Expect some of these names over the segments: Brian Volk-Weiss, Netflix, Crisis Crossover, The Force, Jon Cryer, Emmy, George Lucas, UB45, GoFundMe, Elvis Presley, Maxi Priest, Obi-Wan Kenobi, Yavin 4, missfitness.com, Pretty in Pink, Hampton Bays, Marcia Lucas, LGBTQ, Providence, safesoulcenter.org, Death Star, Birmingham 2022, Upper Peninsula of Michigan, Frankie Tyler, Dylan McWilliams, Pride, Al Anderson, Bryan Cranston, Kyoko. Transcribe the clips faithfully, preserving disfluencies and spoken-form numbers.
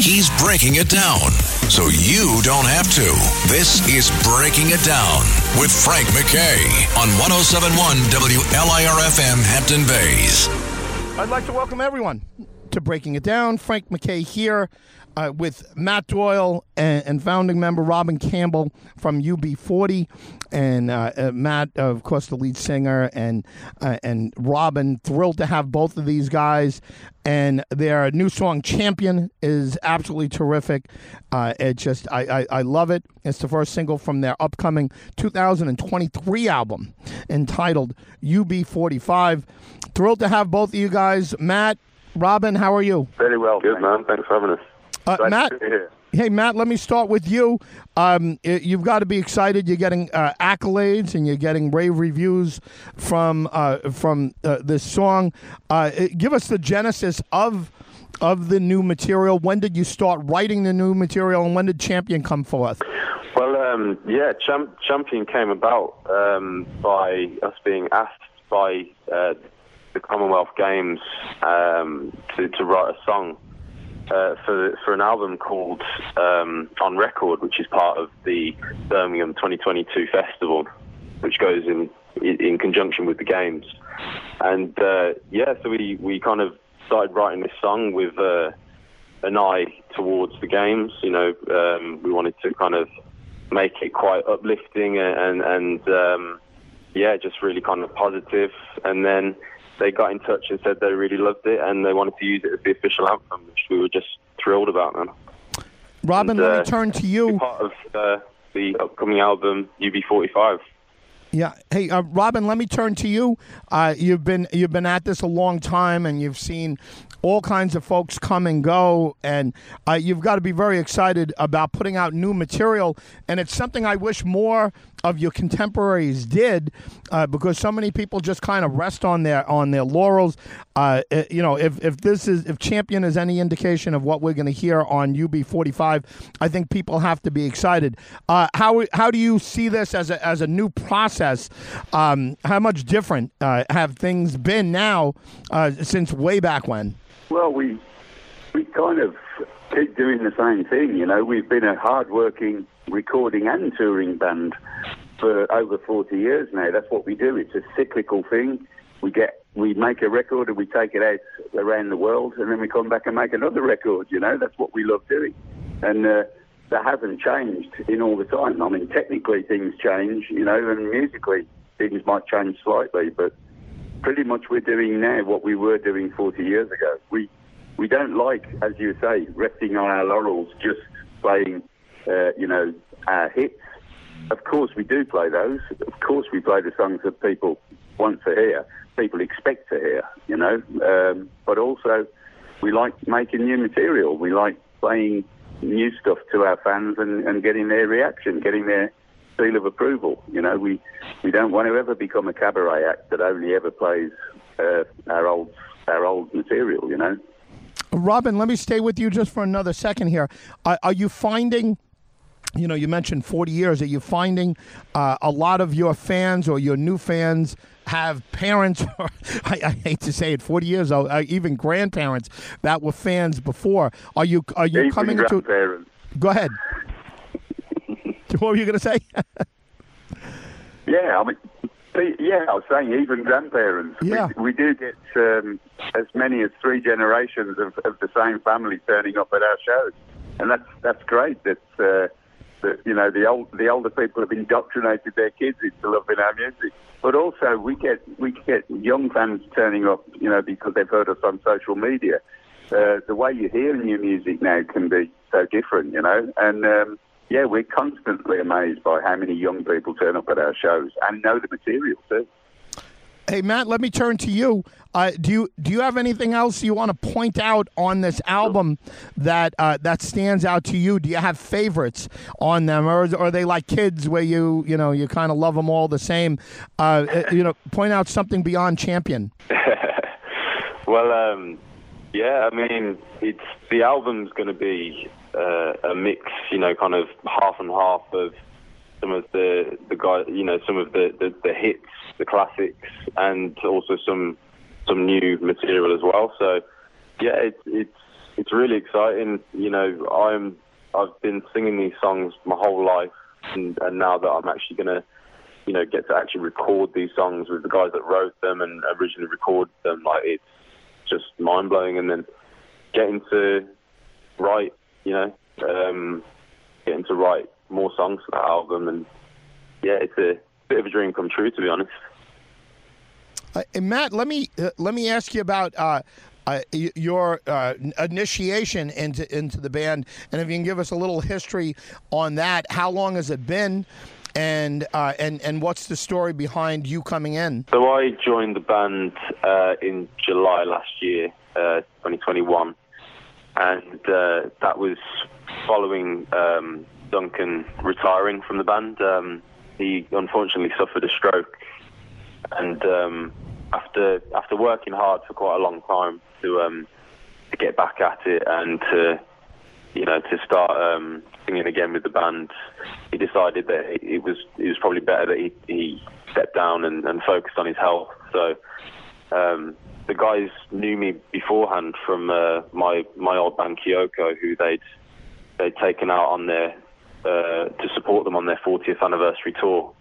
He's breaking it down so you don't have to. This is Breaking It Down with Frank McKay on one oh seven point one W L I R F M Hampton Bays. I'd like to welcome everyone to Breaking It Down. Frank McKay here uh, with Matt Doyle and, and founding member Robin Campbell from U B forty, and uh, uh, Matt, uh, of course, the lead singer, and uh, and Robin. Thrilled to have both of these guys, and their new song "Champion" is absolutely terrific. Uh, it just, I, I I love it. It's the first single from their upcoming two thousand twenty-three album entitled U B forty-five. Thrilled to have both of you guys. Matt, Robin, how are you? Very well. Good, man. Thanks for having us. Uh, nice Matt, hey, Matt, let me start with you. Um, you've got to be excited. You're getting uh, accolades and you're getting rave reviews from uh, from uh, this song. Uh, give us the genesis of of the new material. When did you start writing the new material, and when did Champion come forth? Well, um, yeah, Cham- Champion came about um, by us being asked by uh, the Commonwealth Games um, to, to write a song uh, for for an album called um, On Record, which is part of the Birmingham twenty twenty-two festival, which goes in in conjunction with the Games. And uh, yeah, so we, we kind of started writing this song with uh, an eye towards the Games. You know, um, we wanted to kind of make it quite uplifting and and um, yeah, just really kind of positive. And then they got in touch and said they really loved it and they wanted to use it as the official anthem, which we were just thrilled about, man. Robin, and, uh, let me turn to you. Part of uh, the upcoming album, U B forty-five. Yeah. Hey, uh, Robin, let me turn to you. Uh, you've been you've been at this a long time, and you've seen all kinds of folks come and go, and uh, you've got to be very excited about putting out new material. And it's something I wish more of your contemporaries did, uh, because so many people just kind of rest on their on their laurels. Uh, it, you know, if, if this is if Champion is any indication of what we're going to hear on U B forty-five, I think people have to be excited. Uh, how how do you see this as a as a new process? Um, how much different uh, have things been now uh, since way back when? Well, we we kind of keep doing the same thing. You know, we've been a hard-working recording and touring band for over forty years now. That's what we do. It's a cyclical thing. We get, we make a record and we take it out around the world, and then we come back and make another record. You know, that's what we love doing, and uh, that hasn't changed in all the time. I mean, technically things change, you know, and musically things might change slightly, but pretty much we're doing now what we were doing forty years ago. We we don't like, as you say, resting on our laurels, just playing Uh, you know, our hits. Of course we do play those. Of course we play the songs that people want to hear, people expect to hear, you know. Um, but also we like making new material. We like playing new stuff to our fans and, and getting their reaction, getting their seal of approval. You know, we, we don't want to ever become a cabaret act that only ever plays uh, our old our old material, you know. Robin, let me stay with you just for another second here. Uh, are you finding... You know, you mentioned forty years. Are you finding uh, a lot of your fans or your new fans have parents, or I, I hate to say it, forty years old, uh, even grandparents that were fans before? Are you are you even coming into? Go ahead. What were you going to say? yeah, I mean, yeah, I was saying even grandparents. Yeah. We, we do get um, as many as three generations of, of the same family turning up at our shows, and that's that's great. That's uh, That, you know, the old the older people have indoctrinated their kids into loving our music, but also we get we get young fans turning up, you know, because they've heard us on social media. Uh, the way you hear new music now can be so different, you know, and um, yeah, we're constantly amazed by how many young people turn up at our shows and know the material too. Hey Matt, let me turn to you. Uh, do you do you have anything else you want to point out on this album that uh, that stands out to you? Do you have favorites on them, or is, or are they like kids where you you know you kind of love them all the same? Uh, you know, point out something beyond Champion. Well, um, yeah, I mean, it's the album's going to be uh, a mix, you know, kind of half and half of some of the the guy, you know, some of the, the, the hits, the classics, and also some some new material as well. So yeah, it's it's it's really exciting. You know, I'm I've been singing these songs my whole life, and, and now that I'm actually gonna, you know, get to actually record these songs with the guys that wrote them and originally recorded them, like, it's just mind blowing. And then getting to write, you know, um, getting to write more songs for that album, and yeah, it's a bit of a dream come true, to be honest. Uh, and Matt, let me uh, let me ask you about uh, uh, your uh, initiation into into the band, and if you can give us a little history on that. How long has it been, and uh, and and what's the story behind you coming in? So I joined the band uh, in July last year, uh, twenty twenty-one, and uh, that was following um, Duncan retiring from the band. Um, he unfortunately suffered a stroke. And um, after after working hard for quite a long time to um, to get back at it and to you know to start um, singing again with the band, he decided that it was it was probably better that he, he stepped down and, and focused on his health. So um, the guys knew me beforehand from uh, my my old band Kyoko, who they'd they'd taken out on their uh, to support them on their fortieth anniversary tour.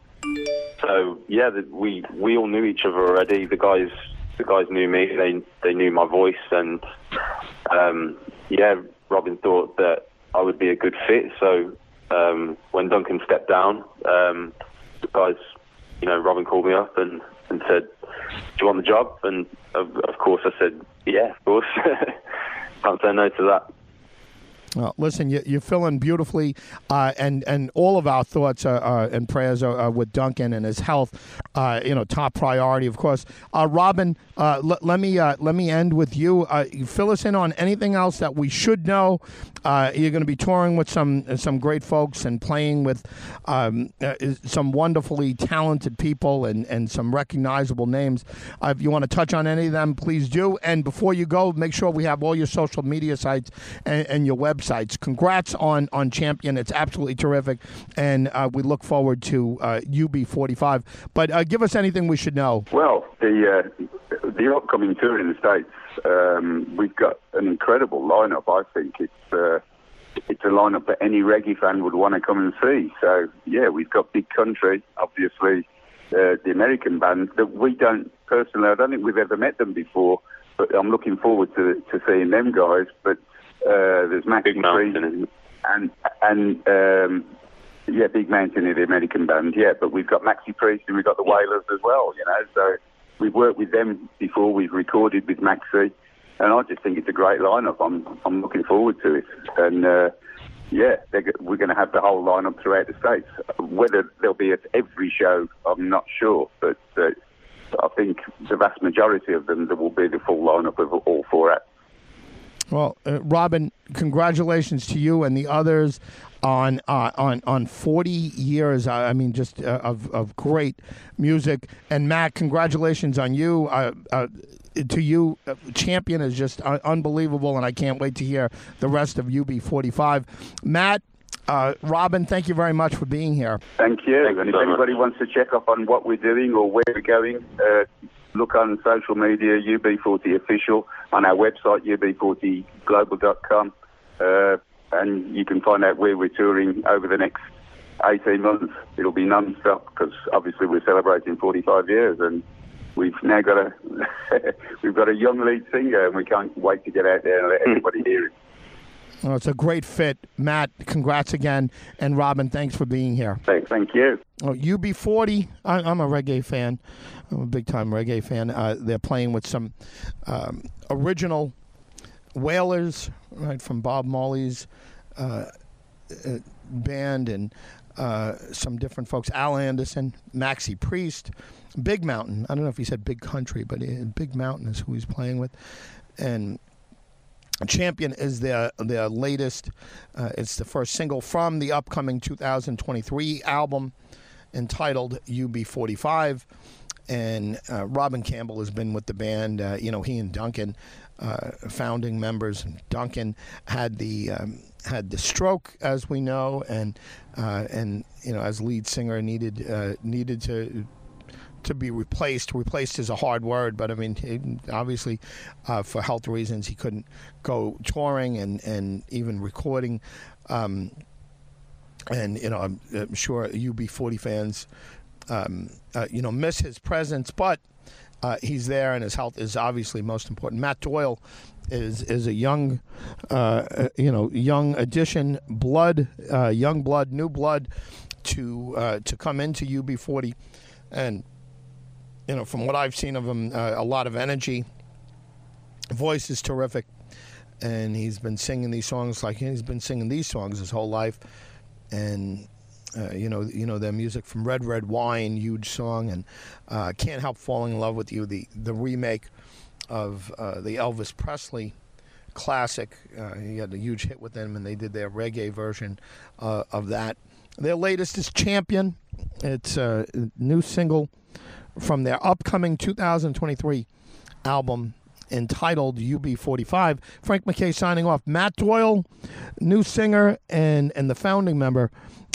So yeah, the, we we all knew each other already. The guys the guys knew me. They they knew my voice, and um, yeah, Robin thought that I would be a good fit. So um, when Duncan stepped down, um, the guys, you know, Robin called me up and, and said, "Do you want the job?" And of, of course, I said, "Yeah, of course." Can't say no to that. Well, listen, you, you're filling beautifully, uh, and and all of our thoughts uh, uh, and prayers are, are with Duncan and his health. Uh, you know, top priority, of course. Uh, Robin, uh, l- let me uh, let me end with you. Uh, fill us in on anything else that we should know. Uh, you're going to be touring with some some great folks and playing with um, uh, some wonderfully talented people and, and some recognizable names. Uh, if you want to touch on any of them, please do. And before you go, make sure we have all your social media sites and, and your website. Congrats on, on Champion. It's absolutely terrific, and uh, we look forward to uh, U B forty-five. But uh, give us anything we should know. Well, the uh, the upcoming tour in the States, um, we've got an incredible lineup. I think it's uh, it's a lineup that any reggae fan would want to come and see. So yeah, we've got Big Country, obviously, uh, the American band that we don't personally. I don't think we've ever met them before, but I'm looking forward to to seeing them guys. But Uh, there's Maxi Priest and and um, yeah, Big Mountain is the American band, yeah. But we've got Maxi Priest and we've got the Wailers as well, you know. So we've worked with them before. We've recorded with Maxi, and I just think it's a great lineup. I'm I'm looking forward to it, and uh, yeah, we're going to have the whole lineup throughout the States. Whether they'll be at every show, I'm not sure, but uh, I think the vast majority of them there will be the full lineup of all four acts. Well, uh, Robin, congratulations to you and the others on uh, on on forty years. I mean, just uh, of of great music. And Matt, congratulations on you. Uh, uh, to you, uh, Champion is just uh, unbelievable, and I can't wait to hear the rest of U B forty-five. Matt, uh, Robin, thank you very much for being here. Thank you. Thank and you if so anybody much. wants to check up on what we're doing or where we're going. Uh, Look on social media, U B forty Official, on our website, U B forty global dot com, uh, and you can find out where we're touring over the next eighteen months. It'll be non-stop because obviously we're celebrating forty-five years, and we've now got a we've got a young lead singer, and we can't wait to get out there and let everybody hear it. Well, it's a great fit. Matt, congrats again. And Robin, thanks for being here. Thanks. Thank you. Oh, U B forty, I, I'm a reggae fan. I'm a big-time reggae fan. Uh, they're playing with some um, original Wailers, right, from Bob Marley's uh, uh, band and uh, some different folks. Al Anderson, Maxi Priest, Big Mountain. I don't know if he said Big Country, but Big Mountain is who he's playing with. And Champion is their their latest. Uh, it's the first single from the upcoming two thousand twenty-three album entitled U B forty-five. And uh, Robin Campbell has been with the band. Uh, you know, he and Duncan, uh, founding members. Duncan had the um, had the stroke, as we know, and uh, and you know, as lead singer, needed uh, needed to. to be replaced. Replaced is a hard word, but I mean, it, obviously, uh, for health reasons, he couldn't go touring and, and even recording. Um, and, you know, I'm, I'm sure U B forty fans, um, uh, you know, miss his presence, but uh, he's there, and his health is obviously most important. Matt Doyle is is a young, uh, you know, young addition, blood, uh, young blood, new blood to uh, to come into U B forty, and you know, from what I've seen of him, uh, a lot of energy. Voice is terrific, and he's been singing these songs like he's been singing these songs his whole life, and uh, you know, you know their music from Red Red Wine, huge song, and uh, Can't Help Falling in Love with You, the the remake of uh, the Elvis Presley classic. Uh, he had a huge hit with them, and they did their reggae version uh, of that. Their latest is Champion. It's a new single from their upcoming two thousand twenty-three album entitled U B forty-five. Frank McKay signing off. Matt Doyle, new singer, and, and the founding member,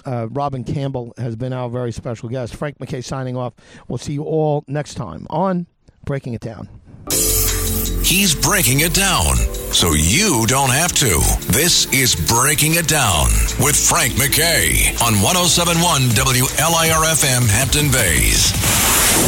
uh, Robin Campbell, has been our very special guest. Frank McKay signing off. We'll see you all next time on Breaking It Down. He's breaking it down, so you don't have to. This is Breaking It Down with Frank McKay on one oh seven point one W L I R F M Hampton Bays.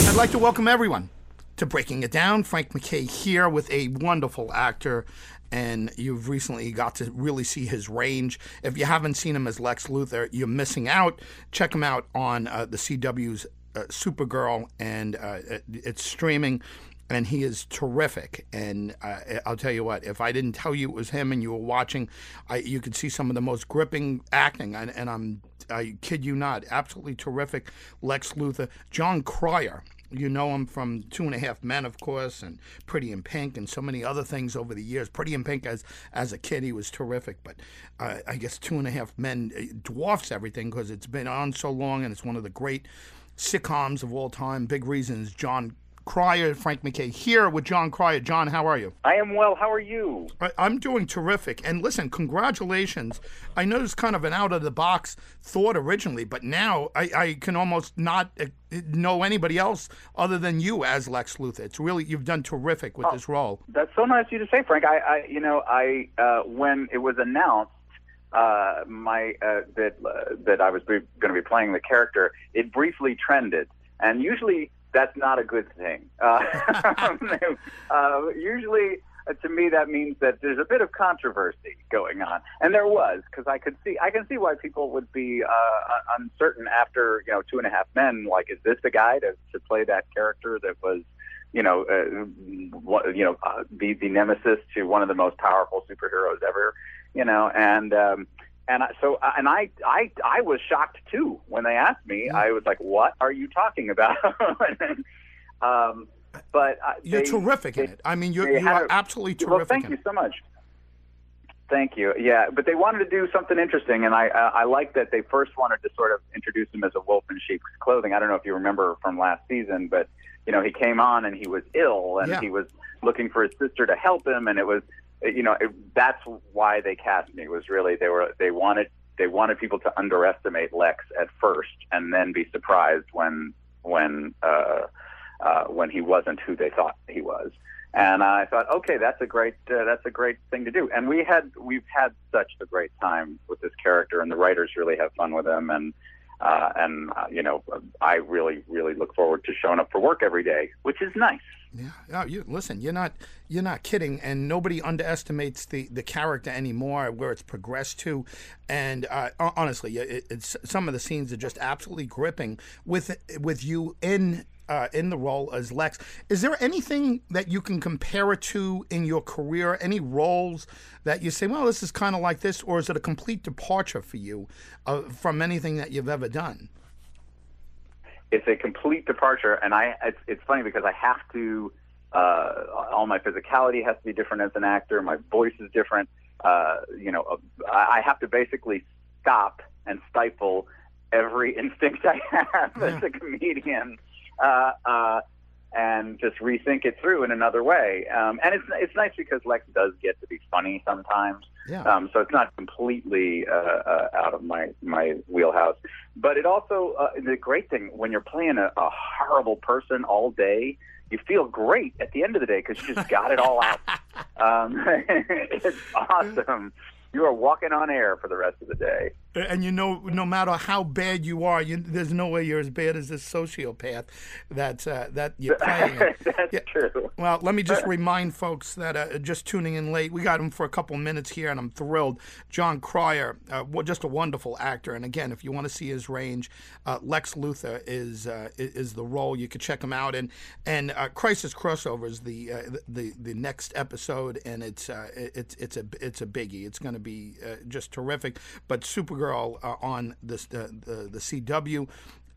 I'd like to welcome everyone to Breaking It Down. Frank McKay here with a wonderful actor, and you've recently got to really see his range. If you haven't seen him as Lex Luthor, you're missing out. Check him out on uh, the C W's uh, Supergirl, and uh, it's streaming. And he is terrific. And uh, I'll tell you what, if I didn't tell you it was him and you were watching, I, you could see some of the most gripping acting. And, and I'm, I kid you not, absolutely terrific. Lex Luthor, Jon Cryer. You know him from Two and a Half Men, of course, and Pretty in Pink, and so many other things over the years. Pretty in Pink, as as a kid, he was terrific. But uh, I guess Two and a Half Men dwarfs everything because it's been on so long, and it's one of the great sitcoms of all time. Big reasons, Jon Cryer, Frank McKay here with Jon Cryer. John, how are you? I am well. How are you? I, I'm doing terrific. And listen, congratulations. I know it's kind of an out-of-the-box thought originally, but now I, I can almost not uh, know anybody else other than you as Lex Luthor. It's really, you've done terrific with oh, this role. That's so nice of you to say, Frank. I, I you know, I uh, when it was announced uh, my uh, that uh, that I was going to be playing the character, it briefly trended, and usually. That's not a good thing. Uh, uh, usually, uh, to me, that means that there's a bit of controversy going on, and there was, because I could see, I can see why people would be uh, uncertain after, you know, Two and a Half Men. Like, is this the guy to, to play that character that was, you know, uh, you know, uh, the the nemesis to one of the most powerful superheroes ever, you know, and. Um, And I, so, and I, I, I was shocked too when they asked me. I was like, "What are you talking about?" and, um, but uh, you're they, terrific they, in it. I mean, you're, you are a, absolutely terrific. Well, thank in you it. so much. Thank you. Yeah, but they wanted to do something interesting, and I, uh, I like that they first wanted to sort of introduce him as a wolf in sheep's clothing. I don't know if you remember from last season, but you know, he came on and he was ill, and yeah. he was looking for his sister to help him, and it was. You know, it, that's why they cast me. Was really they were they wanted they wanted people to underestimate Lex at first, and then be surprised when when uh, uh, when he wasn't who they thought he was. And I thought, okay, that's a great uh, that's a great thing to do. And we had we've had such a great time with this character, and the writers really have fun with him. And uh, and uh, you know, I really really look forward to showing up for work every day, which is nice. Yeah, no, you, listen, you're not you're not kidding, and nobody underestimates the, the character anymore, where it's progressed to, and uh, honestly, it, it's some of the scenes are just absolutely gripping with with you in uh, in the role as Lex. Is there anything that you can compare it to in your career? Any roles that you say, well, this is kind of like this, or is it a complete departure for you uh, from anything that you've ever done? It's a complete departure, and I it's, it's funny because I have to uh, all my physicality has to be different as an actor. My voice is different. Uh, you know, I have to basically stop and stifle every instinct I have yeah. as a comedian, uh, uh, and just rethink it through in another way. Um, and it's it's nice because Lex does get to be funny sometimes. Yeah. Um, so it's not completely uh, uh, out of my, my wheelhouse. But it also, uh, the great thing, when you're playing a, a horrible person all day, you feel great at the end of the day because you just got it all out. Um, it's awesome. You are walking on air for the rest of the day. And you know, no matter how bad you are, you, there's no way you're as bad as this sociopath that uh, that you're playing. That's yeah. true. Well, let me just remind folks that uh, just tuning in late, we got him for a couple minutes here, and I'm thrilled. Jon Cryer, uh, just a wonderful actor. And again, if you want to see his range, uh, Lex Luthor is uh, is the role. You could check him out. And and uh, Crisis Crossover is the, uh, the the next episode, and it's uh, it's it's a it's a biggie. It's going to be uh, just terrific. But Supergirl uh, on this, uh, the the C W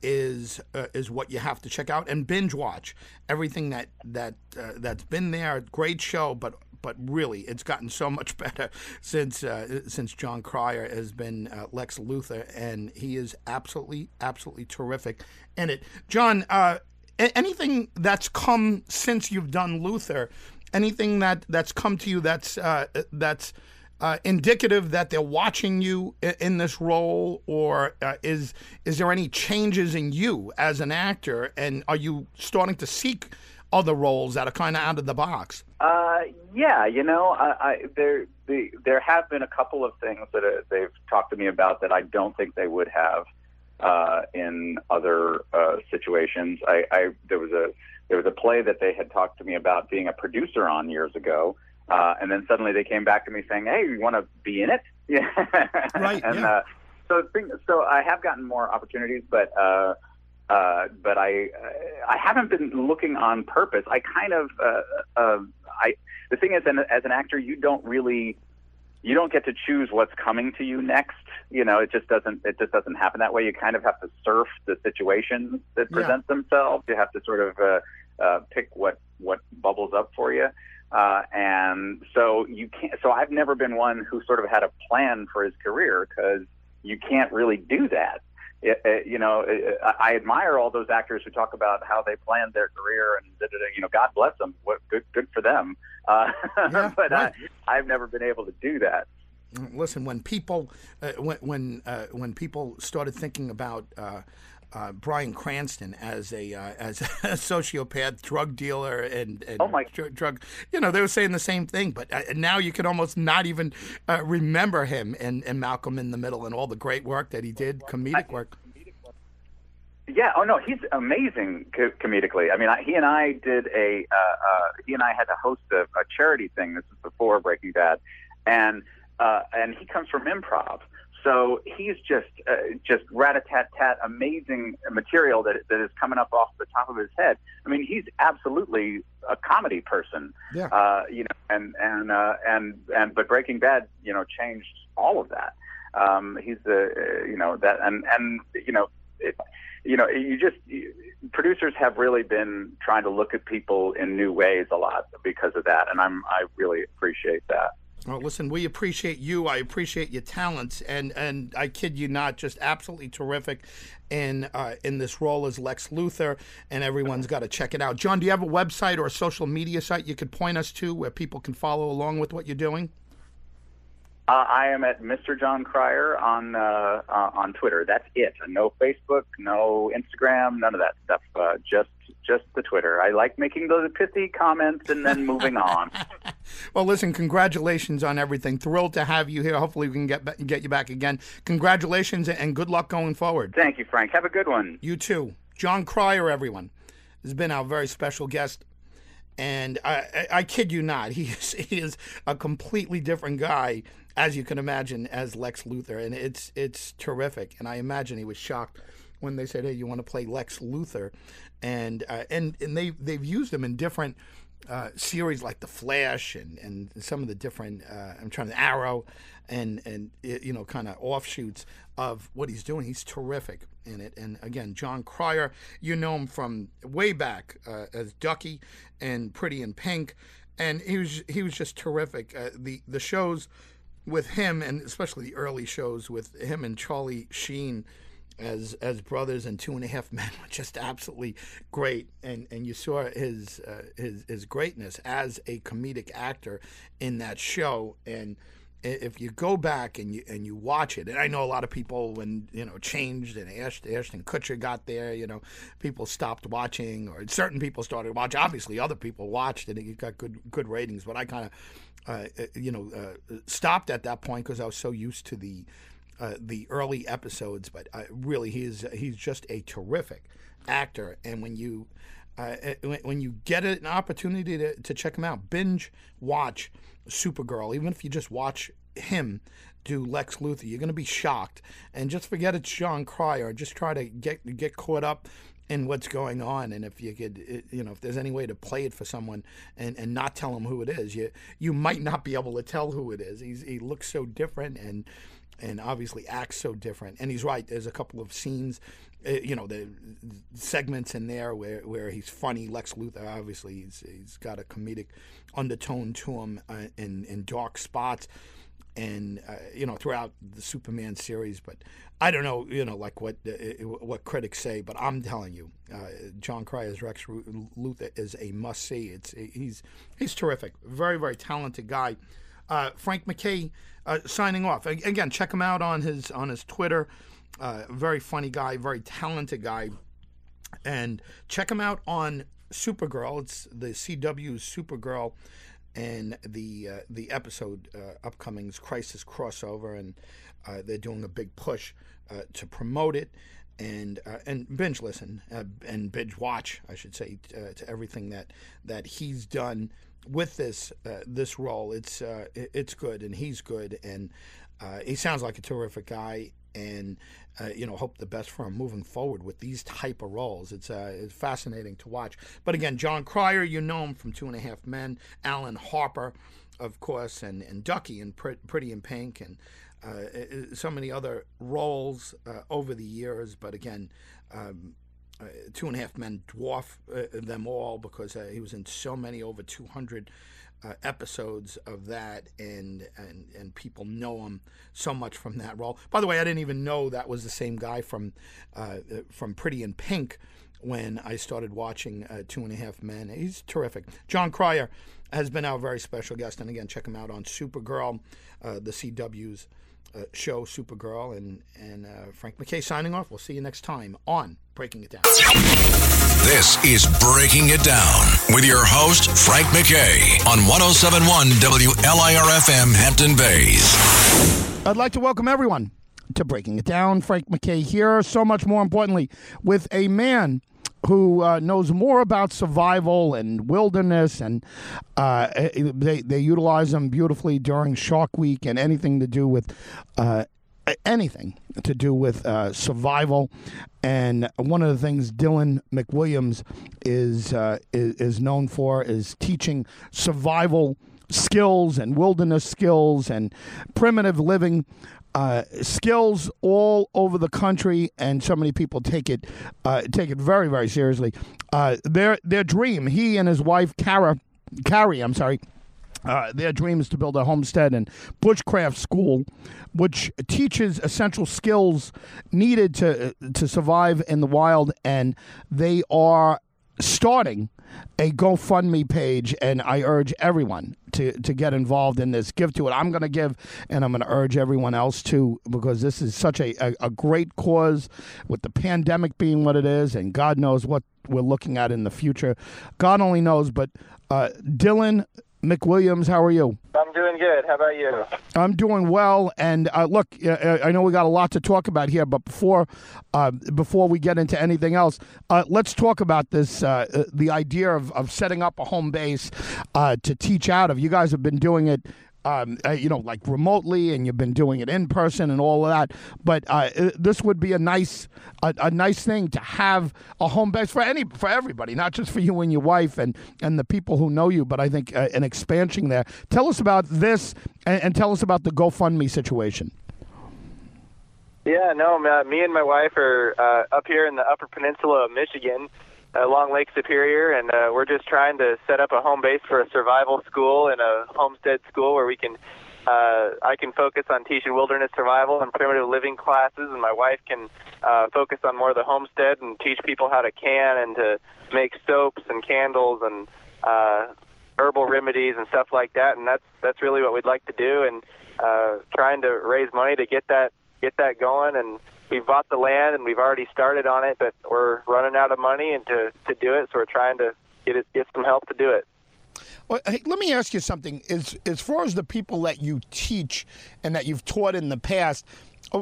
is uh, is what you have to check out and binge watch everything that that uh, that's been there. Great show, but but really it's gotten so much better since uh, since Jon Cryer has been uh, Lex Luthor, and he is absolutely absolutely terrific in it. John, uh, anything that's come since you've done Luthor, anything that, that's come to you that's uh, that's Uh, indicative that they're watching you in this role, or uh, is is there any changes in you as an actor, and are you starting to seek other roles that are kind of out of the box? Uh, yeah, you know, I, I, there the, there have been a couple of things that uh, they've talked to me about that I don't think they would have uh, in other uh, situations. I, I there was a there was a play that they had talked to me about being a producer on years ago. Uh, and then suddenly they came back to me saying, "Hey, you want to be in it?" Yeah. Right. and yeah. Uh, so, thing, so I have gotten more opportunities, but uh, uh, but I I haven't been looking on purpose. I kind of uh, uh, I the thing is, as an actor, you don't really you don't get to choose what's coming to you next. You know, it just doesn't it just doesn't happen that way. You kind of have to surf the situations that present yeah. themselves. You have to sort of uh, uh, pick what what bubbles up for you. Uh, and so you can't, so I've never been one who sort of had a plan for his career, because you can't really do that. It, it, you know, it, I admire all those actors who talk about how they planned their career and, you know, God bless them. What good, good for them. Uh, yeah, but right. I, I've never been able to do that. Listen, when people, uh, when, when, uh, when people started thinking about, uh, Uh, Bryan Cranston as a uh, as a sociopath drug dealer and, and oh my. Dr- drug, you know, they were saying the same thing. But uh, now you can almost not even uh, remember him and, and Malcolm in the Middle and all the great work that he did, comedic work. Yeah. Oh no, he's amazing co- comedically. I mean, I, he and I did a uh, uh, he and I had to host a, a charity thing. This was before Breaking Bad, and uh, and he comes from improv. So he's just uh, just rat-a-tat-tat amazing material that that is coming up off the top of his head. I mean, he's absolutely a comedy person, yeah. uh, you know. And and uh, and and but Breaking Bad, you know, changed all of that. Um, he's the uh, you know that and and you know it, you know you just you, producers have really been trying to look at people in new ways a lot because of that, and I'm I really appreciate that. Well, listen, we appreciate you. I appreciate your talents, and, and I kid you not, just absolutely terrific in uh, in this role as Lex Luthor, and everyone's got to check it out. John, do you have a website or a social media site you could point us to where people can follow along with what you're doing? Uh, I am at Mister Jon Cryer on uh, uh, on Twitter. That's it. No Facebook, no Instagram, none of that stuff. Uh, just just the Twitter. I like making those pithy comments and then moving on. Well, listen, congratulations on everything. Thrilled to have you here. Hopefully we can get ba- get you back again. Congratulations and good luck going forward. Thank you, Frank. Have a good one. You too. Jon Cryer, everyone, has been our very special guest. And I, I, I kid you not, he is, he is a completely different guy, as you can imagine, as Lex Luthor. And it's it's terrific. And I imagine he was shocked when they said, "Hey, you want to play Lex Luthor?" And uh, and, and they, they've used him in different uh, series like The Flash and, and some of the different, uh, I'm trying to, Arrow and, and you know, kind of offshoots of what he's doing. He's terrific in it. And again, Jon Cryer, you know him from way back uh, as Ducky and Pretty in Pink. And he was he was just terrific. Uh, the, the shows with him, and especially the early shows with him and Charlie Sheen as as brothers and Two and a Half Men, were just absolutely great. And and you saw his uh, his his greatness as a comedic actor in that show. And if you go back and you and you watch it, and I know a lot of people when, you know, changed and Ashton, Ashton Kutcher got there, you know, people stopped watching, or certain people started watching. Obviously, other people watched and it got good good ratings, but I kind of, uh, you know, uh, stopped at that point because I was so used to the uh, the early episodes. But uh, really, he's he's just a terrific actor, and when you uh, when you get an opportunity to to check him out, binge watch Supergirl, even if you just watch him do Lex Luthor, you're going to be shocked. And just forget it's Jon Cryer. Just try to get get caught up in what's going on. And if you could, you know, if there's any way to play it for someone and, and not tell them who it is, you you might not be able to tell who it is. He's, he looks so different and and obviously acts so different. And he's right. There's a couple of scenes, you know, the segments in there where, where he's funny. Lex Luthor, obviously, he's he's got a comedic undertone to him uh, in, in dark spots and, uh, you know, throughout the Superman series. But I don't know, you know, like what uh, what critics say, but I'm telling you, uh, Jon Cryer's Lex Luthor is a must-see. It's he's, he's terrific. Very, very talented guy. Uh, Frank McKay uh, signing off. Again, check him out on his on his Twitter. Uh, very funny guy, very talented guy. And check him out on Supergirl. It's the C W's Supergirl and the uh, the episode uh, upcoming's Crisis Crossover. And uh, they're doing a big push uh, to promote it. And uh, and binge listen uh, and binge watch, I should say, uh, to everything that, that he's done with this uh, this role. It's, uh, it's good, and he's good. And uh, he sounds like a terrific guy. And uh, you know, hope the best for him moving forward with these type of roles. It's uh, it's fascinating to watch. But again, Jon Cryer, you know him from Two and a Half Men, Alan Harper, of course, and, and Ducky in Pretty in Pink, and uh, so many other roles uh, over the years. But again, um, uh, Two and a Half Men dwarf uh, them all because uh, he was in so many, over two hundred. Uh, episodes of that, and, and and people know him so much from that role. By the way, I didn't even know that was the same guy from uh, from Pretty in Pink when I started watching uh, Two and a Half Men. He's terrific. Jon Cryer has been our very special guest, and again, check him out on Supergirl, uh, the C W's uh, show Supergirl, and, and uh, Frank McKay signing off. We'll see you next time on Breaking It Down. This is Breaking It Down with your host, Frank McKay, on one oh seven point one W L I R F M Hampton Bays. I'd like to welcome everyone to Breaking It Down. Frank McKay here. So much more importantly, with a man who uh, knows more about survival and wilderness, and uh, they, they utilize them beautifully during Shark Week and anything to do with uh, anything to do with uh, survival. And one of the things Dylan McWilliams is, uh, is is known for is teaching survival skills and wilderness skills and primitive living uh, skills all over the country. And so many people take it uh, take it very, very seriously. Uh, their their dream, he and his wife Cara, Carrie, I'm sorry. Uh, their dream is to build a homestead and bushcraft school, which teaches essential skills needed to to survive in the wild. And they are starting a GoFundMe page, and I urge everyone to, to get involved in this. Give to it. I'm going to give, and I'm going to urge everyone else to, because this is such a, a, a great cause with the pandemic being what it is, and God knows what we're looking at in the future. God only knows, but uh, Dylan McWilliams, how are you? I'm doing good. How about you? I'm doing well. And uh, look, uh, I know we got a lot to talk about here, but before uh, before we get into anything else, uh, let's talk about this, uh, the idea of, of setting up a home base uh, to teach out of. You guys have been doing it, um, uh, you know, like remotely, and you've been doing it in person and all of that. But uh, this would be a nice a, a nice thing to have a home base for any for everybody, not just for you and your wife and, and the people who know you, but I think uh, an expansion there. Tell us about this, and, and tell us about the GoFundMe situation. Yeah, no, me and my wife are uh, up here in the Upper Peninsula of Michigan, along Lake Superior, and uh, we're just trying to set up a home base for a survival school and a homestead school where we can, uh, I can focus on teaching wilderness survival and primitive living classes, and my wife can uh, focus on more of the homestead and teach people how to can and to make soaps and candles and uh, herbal remedies and stuff like that, and that's that's really what we'd like to do. And uh, trying to raise money to get that get that going. And we bought the land, and we've already started on it, but we're running out of money and to, to do it, so we're trying to get it, get some help to do it. Well, hey, let me ask you something. As, as far as the people that you teach and that you've taught in the past,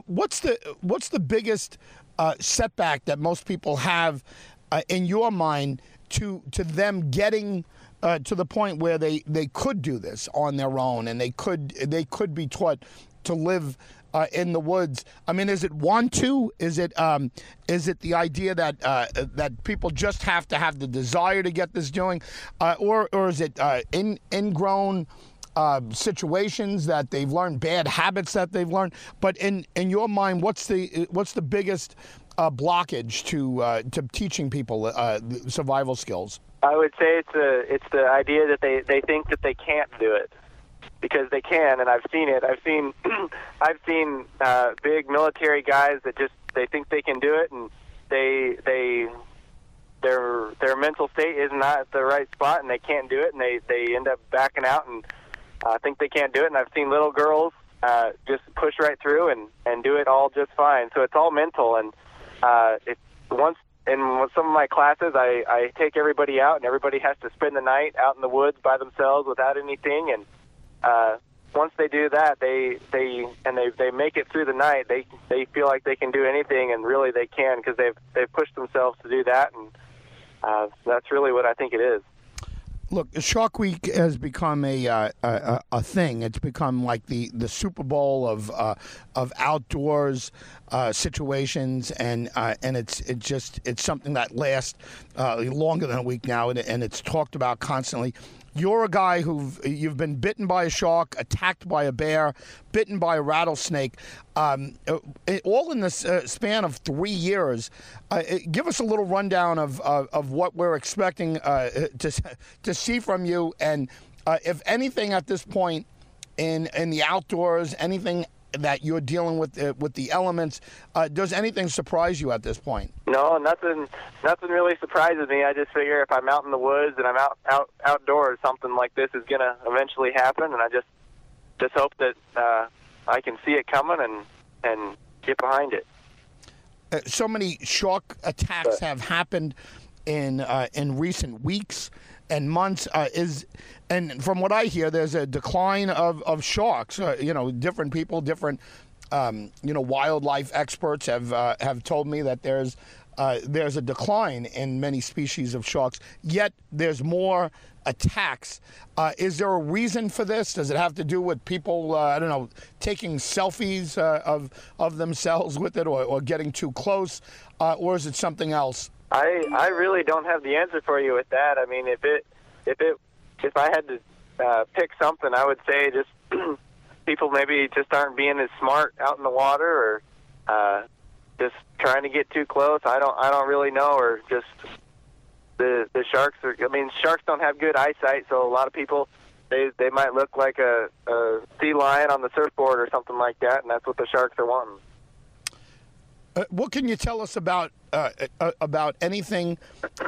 what's the what's the biggest uh, setback that most people have uh, in your mind to to them getting uh, to the point where they, they could do this on their own and they could they could be taught to live uh, in the woods? I mean, is it want to? Is it um, is it the idea that uh, that people just have to have the desire to get this doing, uh, or or is it uh, in ingrown uh, situations that they've learned, bad habits that they've learned? But in in your mind, what's the what's the biggest uh, blockage to uh, to teaching people uh, survival skills? I would say it's the it's the idea that they, they think that they can't do it. Because they can, and I've seen it. I've seen, I've seen uh, big military guys that just they think they can do it, and they they their their mental state is not at the right spot, and they can't do it, and they they end up backing out and uh, think they can't do it. And I've seen little girls uh, just push right through and and do it all just fine. So it's all mental, and uh, it once in some of my classes, I I take everybody out, and everybody has to spend the night out in the woods by themselves without anything, and Uh, once they do that, they they and they they make it through the night. They they feel like they can do anything, and really they can because they've they've pushed themselves to do that, and uh, that's really what I think it is. Look, Shark Week has become a uh, a, a thing. It's become like the, the Super Bowl of uh, of outdoors uh, situations, and uh, and it's it just it's something that lasts uh, longer than a week now, and, and it's talked about constantly. You're a guy who you've been bitten by a shark, attacked by a bear, bitten by a rattlesnake, um, all in this uh, span of three years. Uh, give us a little rundown of uh, of what we're expecting uh, to to see from you, and uh, if anything at this point in in the outdoors, anything that you're dealing with uh, with the elements, uh, does anything surprise you at this point? No, nothing. Nothing really surprises me. I just figure if I'm out in the woods and I'm out, out outdoors, something like this is gonna eventually happen, and I just just hope that uh, I can see it coming and and get behind it. Uh, so many shark attacks but. have happened in uh, in recent weeks and months. Uh, is and from what I hear, there's a decline of of sharks. Uh, you know, different people, different. Um, you know, wildlife experts have uh, have told me that there's uh, there's a decline in many species of sharks. Yet there's more attacks. Uh, is there a reason for this? Does it have to do with people? Uh, I don't know, taking selfies uh, of of themselves with it, or, or getting too close, uh, or is it something else? I I really don't have the answer for you with that. I mean, if it if it if I had to uh, pick something, I would say just. People maybe just aren't being as smart out in the water, or uh, just trying to get too close. I don't, I don't really know, or just the the sharks are. I mean, sharks don't have good eyesight, so a lot of people they they might look like a, a sea lion on the surfboard or something like that, and that's what the sharks are wanting. Uh, what can you tell us about uh, uh, about anything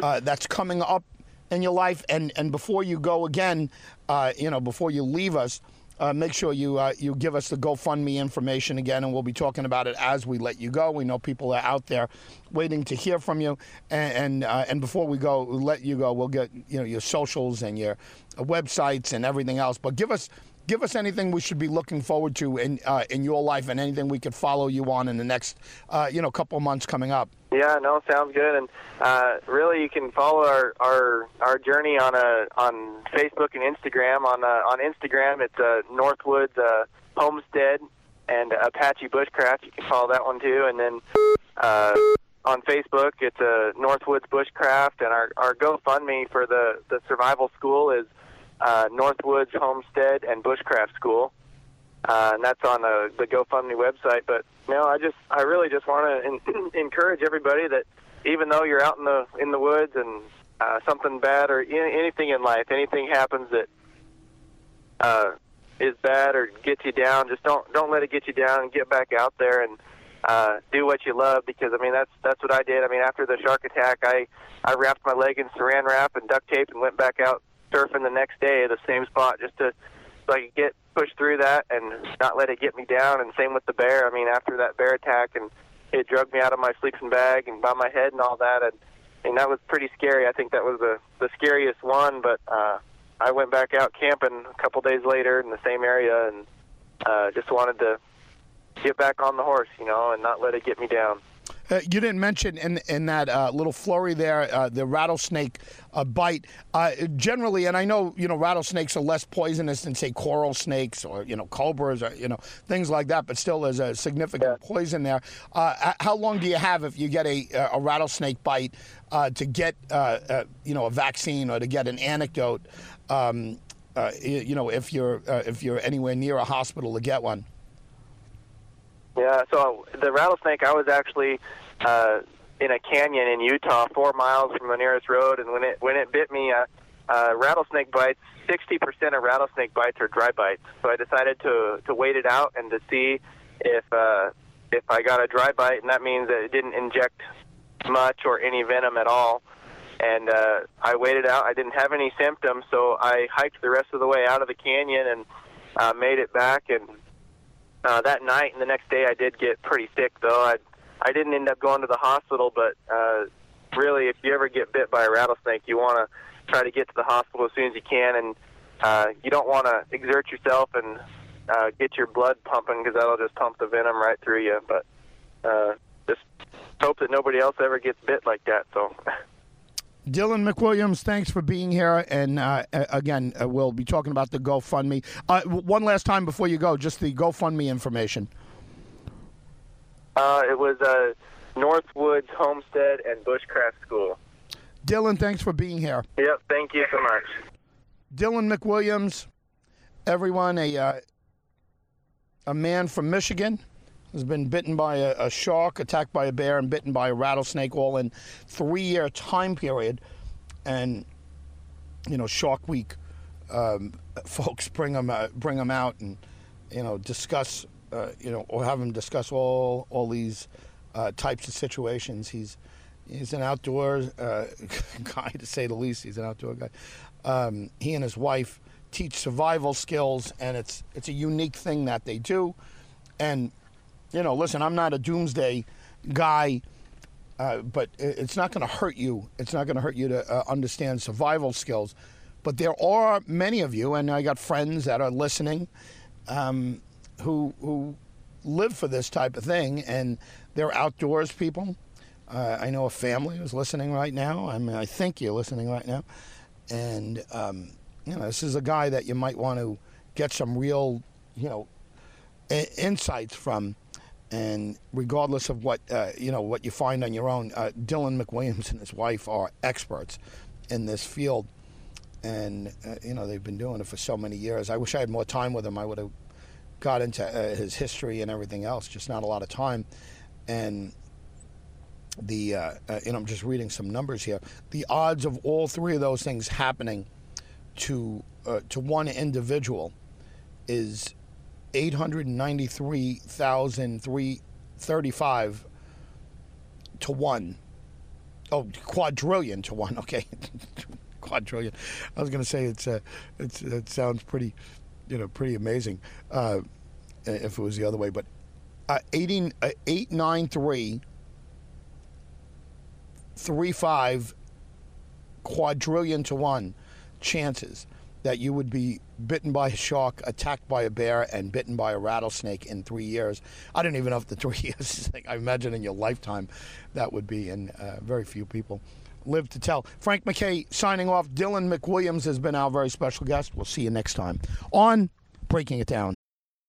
uh, that's coming up in your life? And and before you go again, uh, you know, before you leave us. Uh, make sure you uh, you give us the GoFundMe information again, and we'll be talking about it as we let you go. We know people are out there waiting to hear from you, and and, uh, and before we go, let you go, we'll get you know your socials and your websites and everything else. But give us give us anything we should be looking forward to in uh, in your life, and anything we could follow you on in the next uh, you know couple of months coming up. Yeah, no, sounds good. And uh, really, you can follow our, our our journey on a on Facebook and Instagram. On uh, on Instagram, it's uh, Northwoods uh, Homestead and Apache Bushcraft. You can follow that one too. And then uh, on Facebook, it's uh, Northwoods Bushcraft. And our, our GoFundMe for the, the survival school is uh, Northwoods Homestead and Bushcraft School. Uh, and that's on the, the GoFundMe website. But no, I just, I really just want to encourage everybody that even though you're out in the in the woods and uh, something bad or in, anything in life, anything happens that uh, is bad or gets you down, just don't don't let it get you down. And get back out there and uh, do what you love. Because I mean, that's that's what I did. I mean, after the shark attack, I I wrapped my leg in Saran wrap and duct tape and went back out surfing the next day at the same spot just to so I could get push through that and not let it get me down. And same with the bear. I mean, after that bear attack, and it drug me out of my sleeping bag and by my head and all that, and, and that was pretty scary. I think that was the, the scariest one, but uh, I went back out camping a couple days later in the same area, and uh, just wanted to get back on the horse, you know, and not let it get me down. Uh, you didn't mention in in that uh, little flurry there, uh, the rattlesnake uh, bite. Uh, generally, and I know, you know, rattlesnakes are less poisonous than, say, coral snakes or, you know, cobras or, you know, things like that, but still there's a significant yeah. poison there. Uh, how long do you have if you get a, a rattlesnake bite uh, to get, uh, uh, you know, a vaccine or to get an antidote, um, uh, you know, if you're, uh, if you're anywhere near a hospital to get one? Yeah, so the rattlesnake, I was actually uh, in a canyon in Utah, four miles from the nearest road, and when it when it bit me, uh, uh, rattlesnake bites, sixty percent of rattlesnake bites are dry bites. So I decided to to wait it out and to see if uh, if I got a dry bite, and that means that it didn't inject much or any venom at all. And uh, I waited out. I didn't have any symptoms, so I hiked the rest of the way out of the canyon and uh, made it back, and... Uh, that night and the next day I did get pretty sick, though. I I didn't end up going to the hospital, but uh, really, if you ever get bit by a rattlesnake, you want to try to get to the hospital as soon as you can, and uh, you don't want to exert yourself and uh, get your blood pumping, because that'll just pump the venom right through you. But uh, just hope that nobody else ever gets bit like that. So. Dylan McWilliams, thanks for being here, and uh, again, uh, we'll be talking about the GoFundMe. Uh, one last time before you go, just the GoFundMe information. Uh, it was uh, Northwoods Homestead and Bushcraft School. Dylan, thanks for being here. Yep, thank you so much. Dylan McWilliams, everyone, a, uh, a man from Michigan. Has been bitten by a, a shark, attacked by a bear, and bitten by a rattlesnake, all in three-year time period. And, you know, Shark Week, um, folks bring them, uh, bring them out and, you know, discuss, uh, you know, or have him discuss all all these uh, types of situations. He's he's an outdoor uh, guy, to say the least. He's an outdoor guy. Um, he and his wife teach survival skills, and it's it's a unique thing that they do. And you know, listen, I'm not a doomsday guy, uh, but it's not going to hurt you. It's not going to hurt you to uh, understand survival skills. But there are many of you, and I got friends that are listening, um, who who live for this type of thing, and they're outdoors people. Uh, I know a family who's listening right now. I mean, I think you're listening right now. And, um, you know, this is a guy that you might want to get some real, you know, I- insights from. And regardless of what uh, you know, what you find on your own, uh, Dylan McWilliams and his wife are experts in this field, and uh, you know, they've been doing it for so many years. I wish I had more time with him. I would have got into uh, his history and everything else. Just not a lot of time. And the uh, uh, you know, I'm just reading some numbers here. The odds of all three of those things happening to uh, to one individual is eight hundred ninety-three thousand three hundred thirty-five to one. Oh, quadrillion to one. Okay, quadrillion. I was going to say it's uh, it's it sounds pretty, you know, pretty amazing uh, if it was the other way. But uh, eighteen uh, eight nine three three five quadrillion to one chances that you would be bitten by a shark, attacked by a bear, and bitten by a rattlesnake in three years. I don't even know if the three years is like, I imagine in your lifetime that would be, and uh, very few people live to tell. Frank McKay signing off. Dylan McWilliams has been our very special guest. We'll see you next time on Breaking It Down.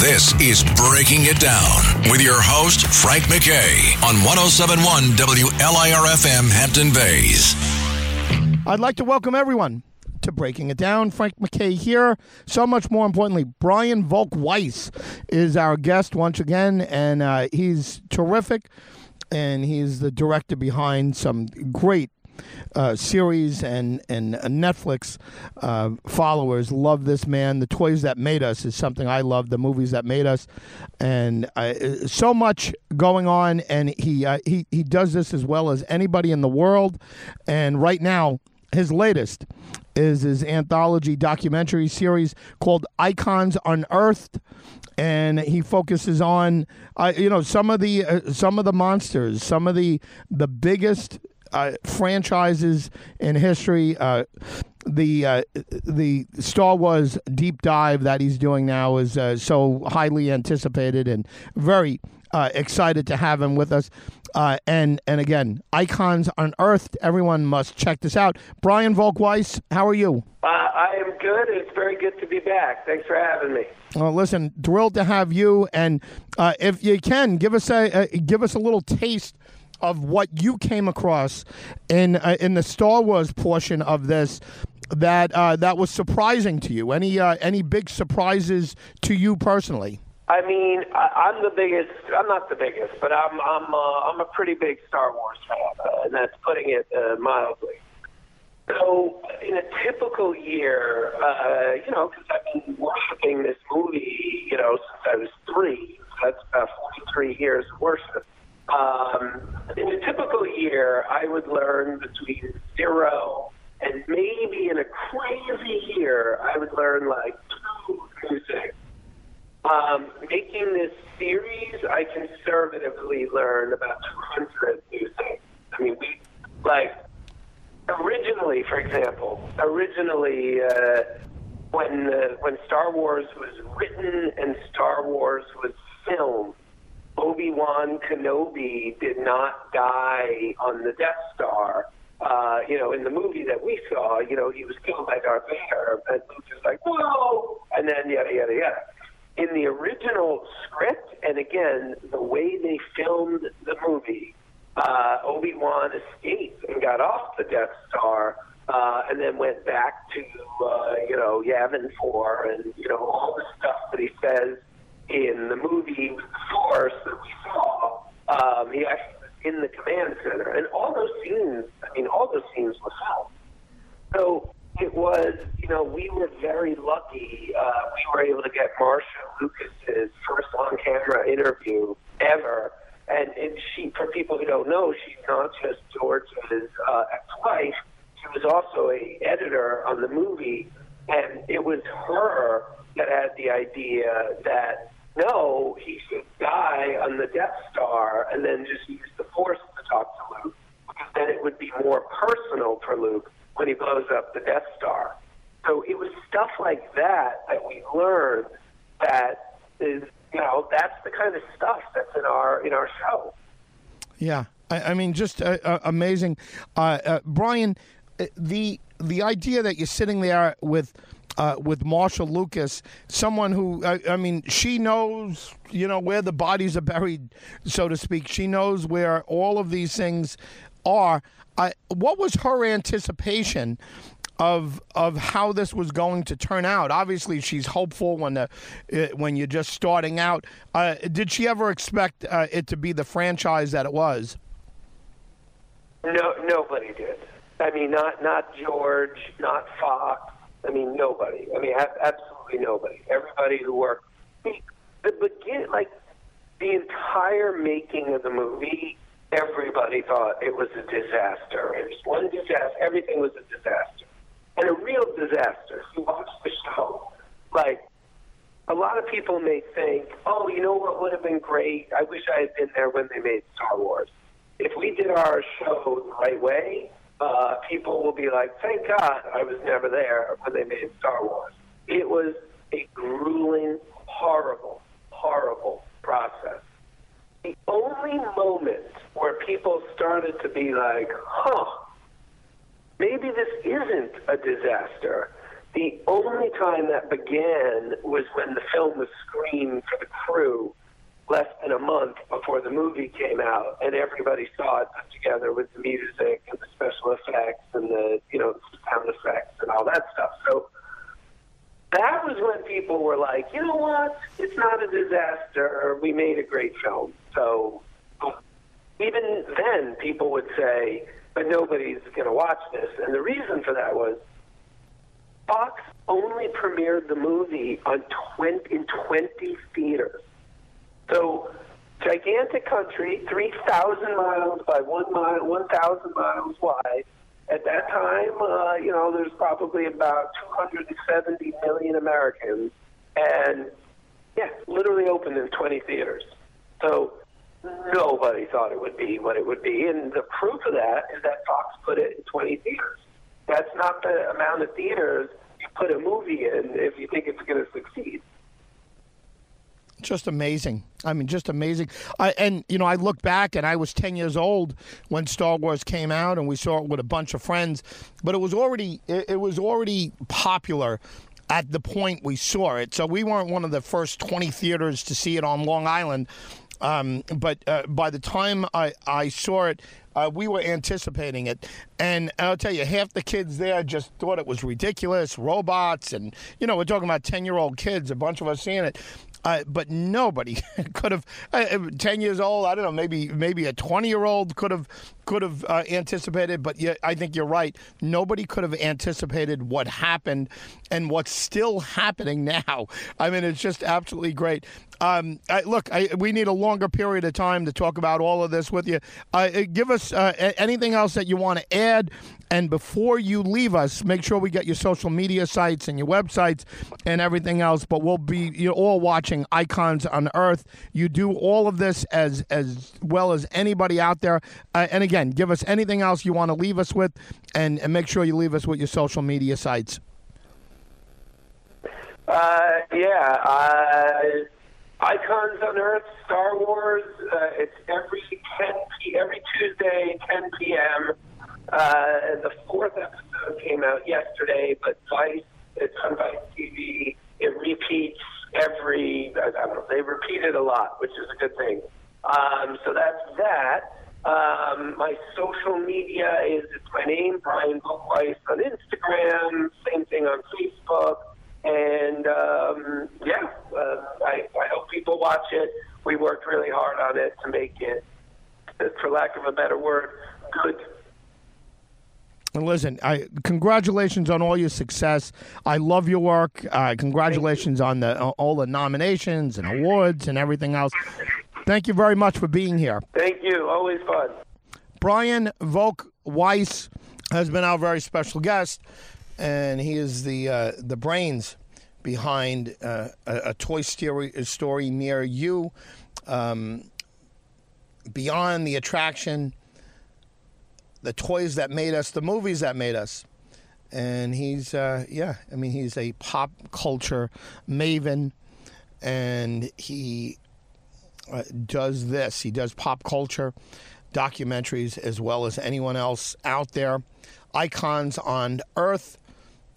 This is Breaking It Down with your host, Frank McKay, on one oh seven point one W L I R F M Hampton Bays. I'd like to welcome everyone to breaking it down. Frank McKay here. So much more importantly, Brian Volk-Weiss is our guest once again, and uh, he's terrific, and he's the director behind some great Uh, series and and Netflix uh, followers love this man. The Toys That Made Us is something I love. The Movies That Made Us, and uh, so much going on. And he uh, he he does this as well as anybody in the world. And right now, his latest is his anthology documentary series called Icons Unearthed, and he focuses on uh, you know some of the uh, some of the monsters, some of the the biggest. Uh, franchises in history, uh, the uh, the Star Wars deep dive that he's doing now is uh, so highly anticipated, and very uh, excited to have him with us. Uh, and and again, Icons Unearthed. Everyone must check this out. Brian Volk-Weiss, how are you? Uh, I am good. It's very good to be back. Thanks for having me. Well, listen, thrilled to have you. And uh, if you can give us a uh, give us a little taste of what you came across in uh, in the Star Wars portion of this that uh, that was surprising to you. Any uh, any big surprises to you personally? I mean, I, I'm the biggest. I'm not the biggest, but I'm I'm uh, I'm a pretty big Star Wars fan, uh, and that's putting it uh, mildly. So, in a typical year, uh, you know, because I've been worshiping this movie, you know, since I was three. That's about forty-three years of worship. Um, in a typical year, I would learn between zero and maybe in a crazy year, I would learn like two new things. Um, making this series, I conservatively learned about two hundred new things. I mean, we, like, originally, for example, originally, uh, when, uh, when Star Wars was written and Star Wars was filmed, Obi-Wan Kenobi did not die on the Death Star. Uh, you know, in the movie that we saw, you know, he was killed by Darth Vader, and Luke was like, whoa, and then yada, yada, yada. In the original script, and again, the way they filmed the movie, uh, Obi-Wan escaped and got off the Death Star, uh, and then went back to, uh, you know, Yavin four, and, you know, all the stuff that he says in the movie with The Force that we saw. Um, he actually was in the command center. And all those scenes, I mean, all those scenes were filmed. So it was, you know, we were very lucky. Uh, we were able to get Marcia Lucas's first on-camera interview ever. And, and she, for people who don't know, she's not just George's uh, ex-wife. She was also an editor on the movie. And it was her that had the idea that, no, he should die on the Death Star and then just use the Force to talk to Luke, because then it would be more personal for Luke when he blows up the Death Star. So it was stuff like that that we learned that is, you know, that's the kind of stuff that's in our in our show. Yeah, I, I mean, just uh, uh, amazing. Uh, uh, Brian, the the idea that you're sitting there with... Uh, with Marsha Lucas, someone who, I, I mean, she knows, you know, where the bodies are buried, so to speak. She knows where all of these things are. I, what was her anticipation of of how this was going to turn out? Obviously, she's hopeful when the when you're just starting out. Uh, did she ever expect uh, it to be the franchise that it was? No, nobody did. I mean, not not George, not Fox. I mean, nobody. I mean, absolutely nobody. Everybody who worked. The begin, like the entire making of the movie, everybody thought it was a disaster. It was one disaster. Everything was a disaster, and a real disaster. If you watch the show, like a lot of people may think, "Oh, you know what would have been great? I wish I had been there when they made Star Wars. If we did our show the right way." Uh, people will be like, thank God I was never there when they made Star Wars. It was a grueling, horrible, horrible process. The only moment where people started to be like, huh, maybe this isn't a disaster, the only time that began was when the film was screened for the crew less than a month before the movie came out, and everybody saw it put together with the music and the special effects and the, you know, sound effects and all that stuff. So that was when people were like, you know what, it's not a disaster, we made a great film. So even then people would say, but nobody's going to watch this. And the reason for that was Fox only premiered the movie on twenty, in twenty theaters. So, gigantic country, three thousand miles by one mile, one thousand miles wide. At that time, uh, you know, there's probably about two hundred seventy million Americans. And, yeah, literally opened in twenty theaters. So, nobody thought it would be what it would be. And the proof of that is that Fox put it in twenty theaters. That's not the amount of theaters you put a movie in if you think it's going to succeed. Just amazing. I mean, just amazing. I, and, you know, I look back and I was ten years old when Star Wars came out, and we saw it with a bunch of friends. But it was already it, it was already popular at the point we saw it. So we weren't one of the first twenty theaters to see it on Long Island. Um, but uh, by the time I, I saw it, uh, we were anticipating it. And I'll tell you, half the kids there just thought it was ridiculous, robots. And, you know, we're talking about ten-year-old kids, a bunch of us seeing it. Uh, but nobody could have, uh, ten years old, I don't know, maybe maybe a twenty-year-old could have could have uh, anticipated. But yeah, I think you're right. Nobody could have anticipated what happened and what's still happening now. I mean, it's just absolutely great. Um, I, look, I, we need a longer period of time to talk about all of this with you. Uh, give us uh, anything else that you want to add. And before you leave us, make sure we get your social media sites and your websites and everything else. But we'll be you're all watching Icons Unearthed. You do all of this as as well as anybody out there. Uh, and again, give us anything else you want to leave us with, and, and make sure you leave us with your social media sites. Uh, yeah. Uh, Icons Unearthed, Star Wars. Uh, it's every ten p every Tuesday, ten p m Uh, and the fourth episode came out yesterday, but Vice, it's on Vice T V. It repeats every, I don't know, they repeat it a lot, which is a good thing. Um, so that's that. Um, my social media is, it's my name, Brian Volk-Weiss on Instagram, same thing on Facebook. And, um, yeah, uh, I, I hope people watch it. We worked really hard on it to make it, for lack of a better word, good. Listen, I, congratulations on all your success. I love your work. Uh, congratulations on the uh, all the nominations and awards and everything else. Thank you very much for being here. Thank you. Always fun. Brian Volk-Weiss has been our very special guest, and he is the uh, the brains behind uh, a, a Toy Story story near you, um, Beyond the Attraction, the toys that made us, the movies that made us. And he's, uh, yeah, I mean, he's a pop culture maven, and he uh, does this. He does pop culture documentaries as well as anyone else out there. Icons Unearthed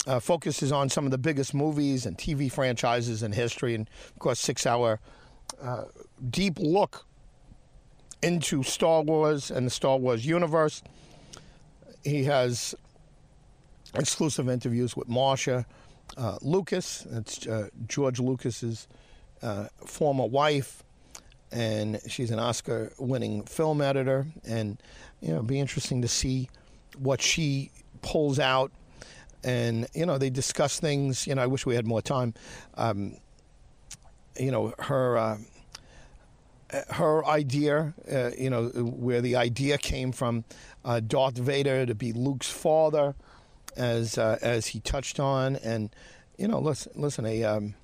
uh, focuses on some of the biggest movies and T V franchises in history, and, of course, six-hour uh, deep look into Star Wars and the Star Wars universe. He has exclusive interviews with Marsha uh, Lucas. That's uh, George Lucas's uh, former wife, and she's an Oscar-winning film editor. And you know, it'll be interesting to see what she pulls out. And you know, they discuss things. You know, I wish we had more time. Um, you know, her. Uh, Her idea, uh, you know, where the idea came from, uh, Darth Vader to be Luke's father, as uh, as he touched on, and you know, listen, listen, a um,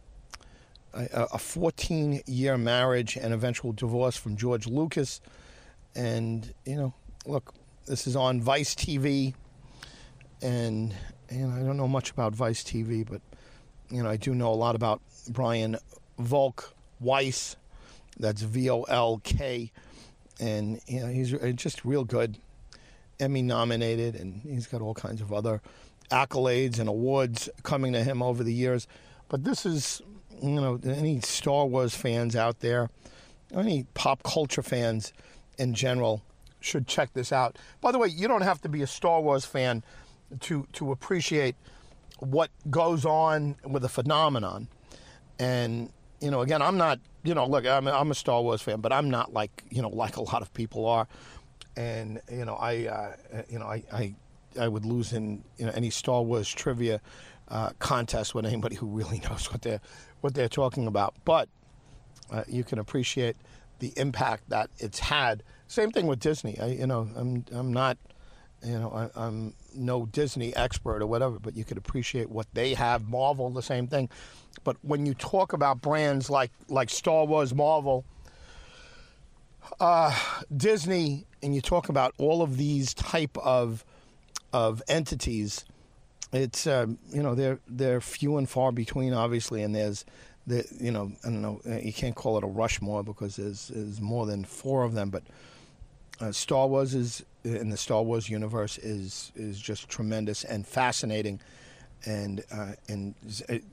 a fourteen-year marriage and eventual divorce from George Lucas, and you know, look, this is on Vice T V, and and I don't know much about Vice T V, but you know, I do know a lot about Brian Volk-Weiss. That's V O L K, and you know, he's just real good, Emmy-nominated, and he's got all kinds of other accolades and awards coming to him over the years. But this is, you know, any Star Wars fans out there, any pop culture fans in general should check this out. By the way, you don't have to be a Star Wars fan to to appreciate what goes on with a phenomenon. And, you know, again, I'm not, you know, look, I'm, I'm a Star Wars fan, but I'm not like, you know, like a lot of people are. And, you know, I, uh, you know, I, I, I would lose in, you know, any Star Wars trivia uh, contest with anybody who really knows what they're, what they're talking about. But uh, you can appreciate the impact that it's had. Same thing with Disney. I, you know, I'm, I'm not, you know, I, I'm no Disney expert or whatever, but you could appreciate what they have. Marvel, the same thing. But when you talk about brands like, like Star Wars, Marvel, uh, Disney, and you talk about all of these type of of entities, it's um, you know, they're they're few and far between, obviously, and there's the you know I don't know you can't call it a Rushmore because there's there's more than four of them, but uh, Star Wars is in the Star Wars universe is is just tremendous and fascinating. And uh, and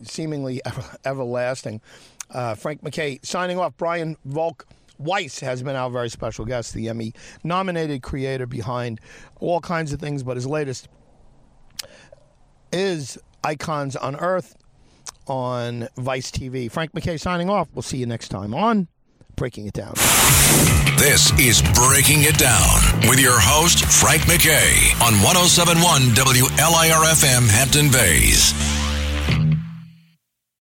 seemingly ever, everlasting. Uh, Frank McKay signing off. Brian Volk-Weiss has been our very special guest, the Emmy-nominated creator behind all kinds of things, but his latest is Icons Unearthed on Vice T V. Frank McKay signing off. We'll see you next time on Breaking It Down. This is Breaking It Down with your host, Frank McKay, on one oh seven point one W L I R F M Hampton Bays.